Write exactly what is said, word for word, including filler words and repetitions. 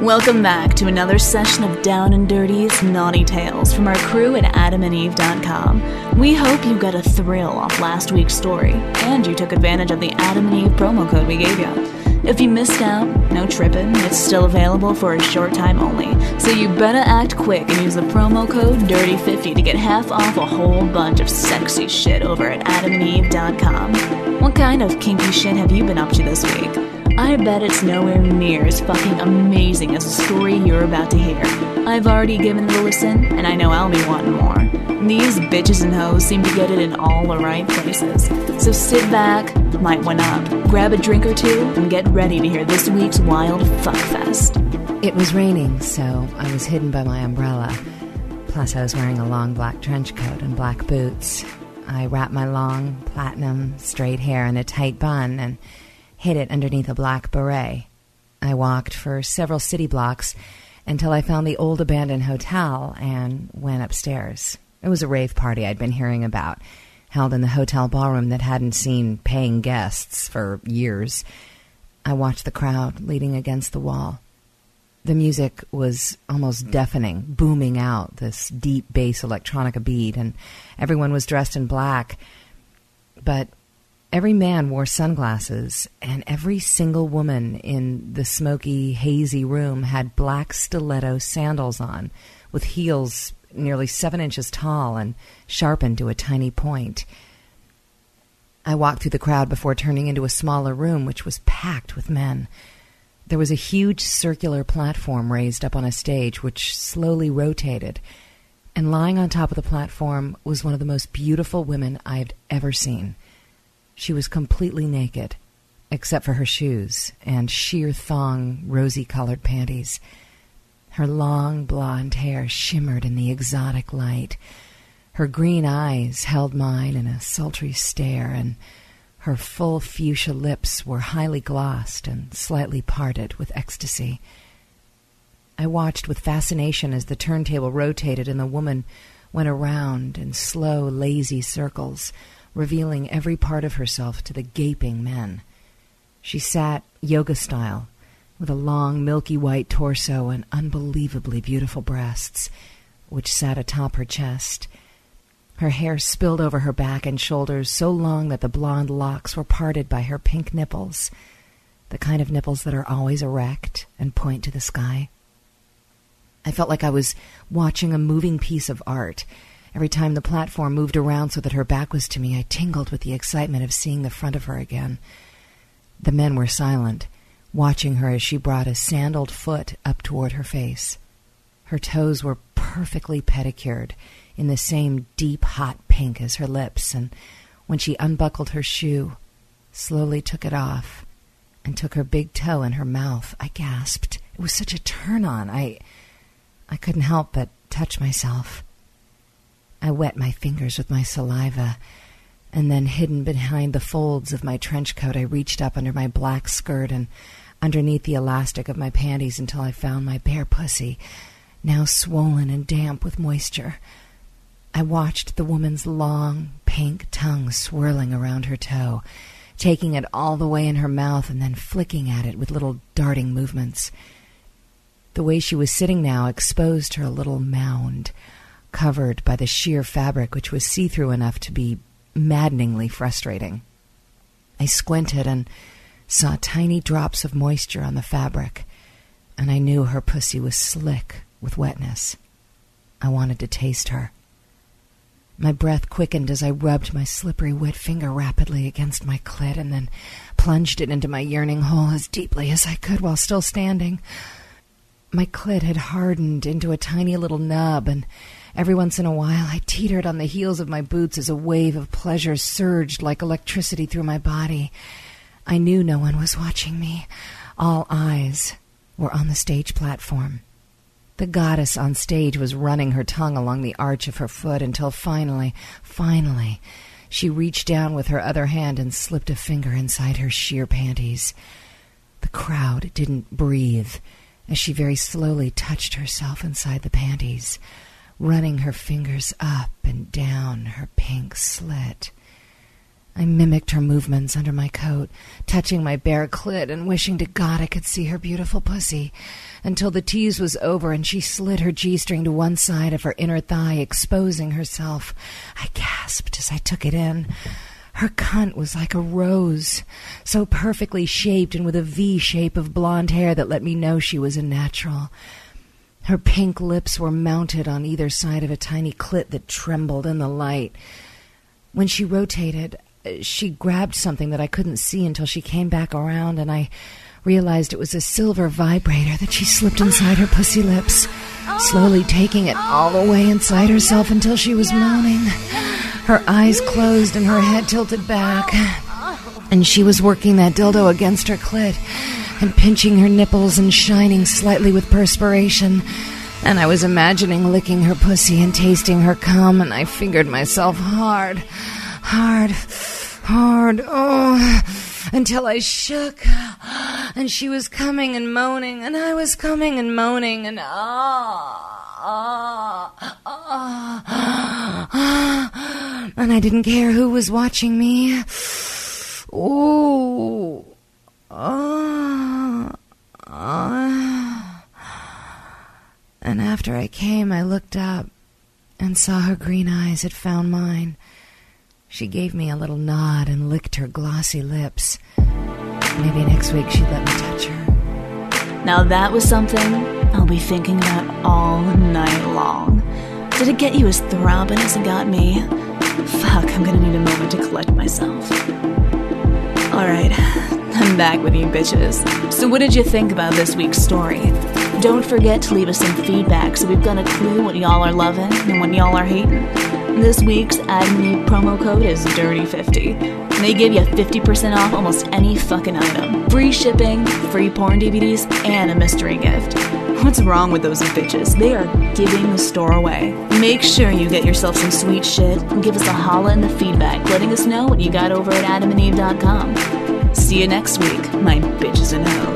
Welcome back to another session of Down and Dirty's Naughty Tales from our crew at Adam and Eve dot com. We hope you got a thrill off last week's story, and you took advantage of the Adam and Eve promo code we gave you. If you missed out, no tripping, it's still available for a short time only, so you better act quick and use the promo code dirty fifty to get half off a whole bunch of sexy shit over at Adam and Eve dot com. What kind of kinky shit have you been up to this week? I bet it's nowhere near as fucking amazing as the story you're about to hear. I've already given it a listen, and I know I'll be wanting more. These bitches and hoes seem to get it in all the right places. So sit back, light one up, grab a drink or two, and get ready to hear this week's wild fuckfest. It was raining, so I was hidden by my umbrella. Plus, I was wearing a long black trench coat and black boots. I wrapped my long, platinum, straight hair in a tight bun and hid it underneath a black beret. I walked for several city blocks until I found the old abandoned hotel and went upstairs. It was a rave party I'd been hearing about, held in the hotel ballroom that hadn't seen paying guests for years. I watched the crowd leaning against the wall. The music was almost deafening, booming out this deep bass electronica beat, and everyone was dressed in black, but every man wore sunglasses, and every single woman in the smoky, hazy room had black stiletto sandals on, with heels nearly seven inches tall and sharpened to a tiny point. I walked through the crowd before turning into a smaller room, which was packed with men. There was a huge circular platform raised up on a stage, which slowly rotated, and lying on top of the platform was one of the most beautiful women I had ever seen. She was completely naked, except for her shoes and sheer thong, rosy-colored panties. Her long blonde hair shimmered in the exotic light. Her green eyes held mine in a sultry stare, and her full fuchsia lips were highly glossed and slightly parted with ecstasy. I watched with fascination as the turntable rotated and the woman went around in slow, lazy circles, revealing every part of herself to the gaping men. She sat yoga-style, with a long, milky-white torso and unbelievably beautiful breasts, which sat atop her chest. Her hair spilled over her back and shoulders so long that the blonde locks were parted by her pink nipples, the kind of nipples that are always erect and point to the sky. I felt like I was watching a moving piece of art. Every time the platform moved around so that her back was to me, I tingled with the excitement of seeing the front of her again. The men were silent, watching her as she brought a sandaled foot up toward her face. Her toes were perfectly pedicured, in the same deep, hot pink as her lips, and when she unbuckled her shoe, slowly took it off, and took her big toe in her mouth, I gasped. It was such a turn-on. I, I couldn't help but touch myself. I wet my fingers with my saliva, and then hidden behind the folds of my trench coat, I reached up under my black skirt and underneath the elastic of my panties until I found my bare pussy, now swollen and damp with moisture. I watched the woman's long, pink tongue swirling around her toe, taking it all the way in her mouth and then flicking at it with little darting movements. The way she was sitting now exposed her little mound, covered by the sheer fabric which was see-through enough to be maddeningly frustrating. I squinted and saw tiny drops of moisture on the fabric, and I knew her pussy was slick with wetness. I wanted to taste her. My breath quickened as I rubbed my slippery wet finger rapidly against my clit and then plunged it into my yearning hole as deeply as I could while still standing. My clit had hardened into a tiny little nub, and every once in a while I teetered on the heels of my boots as a wave of pleasure surged like electricity through my body. I knew no one was watching me. All eyes were on the stage platform. The goddess on stage was running her tongue along the arch of her foot until finally, finally, she reached down with her other hand and slipped a finger inside her sheer panties. The crowd didn't breathe as she very slowly touched herself inside the panties, running her fingers up and down her pink slit. I mimicked her movements under my coat, touching my bare clit and wishing to God I could see her beautiful pussy, until the tease was over and she slid her G-string to one side of her inner thigh, exposing herself. I gasped as I took it in. Her cunt was like a rose, so perfectly shaped and with a V shape of blonde hair that let me know she was a natural. Her pink lips were mounted on either side of a tiny clit that trembled in the light. When she rotated, she grabbed something that I couldn't see until she came back around, and I realized it was a silver vibrator that she slipped inside her pussy lips, slowly taking it all the way inside herself until she was moaning, her eyes closed and her head tilted back. And she was working that dildo against her clit and pinching her nipples and shining slightly with perspiration. And I was imagining licking her pussy and tasting her cum, and I fingered myself hard, hard, hard, oh, until I shook, and she was coming and moaning, and I was coming and moaning, and ah, ah, ah, ah, and I didn't care who was watching me. Oh, ah, ah. And after I came, I looked up and saw her green eyes had found mine. She gave me a little nod and licked her glossy lips. Maybe next week she'd let me touch her. Now that was something I'll be thinking about all night long. Did it get you as throbbing as it got me? Fuck, I'm gonna need a moment to collect myself. Alright, I'm back with you bitches. So what did you think about this week's story? Don't forget to leave us some feedback so we've got a clue what y'all are loving and what y'all are hating. This week's AdamAndEve promo code is dirty fifty. They give you fifty percent off almost any fucking item. Free shipping, free porn D V Ds, and a mystery gift. What's wrong with those bitches? They are giving the store away. Make sure you get yourself some sweet shit and give us a holla in the feedback, letting us know what you got over at Adam and Eve dot com. See you next week, my bitches and hoes.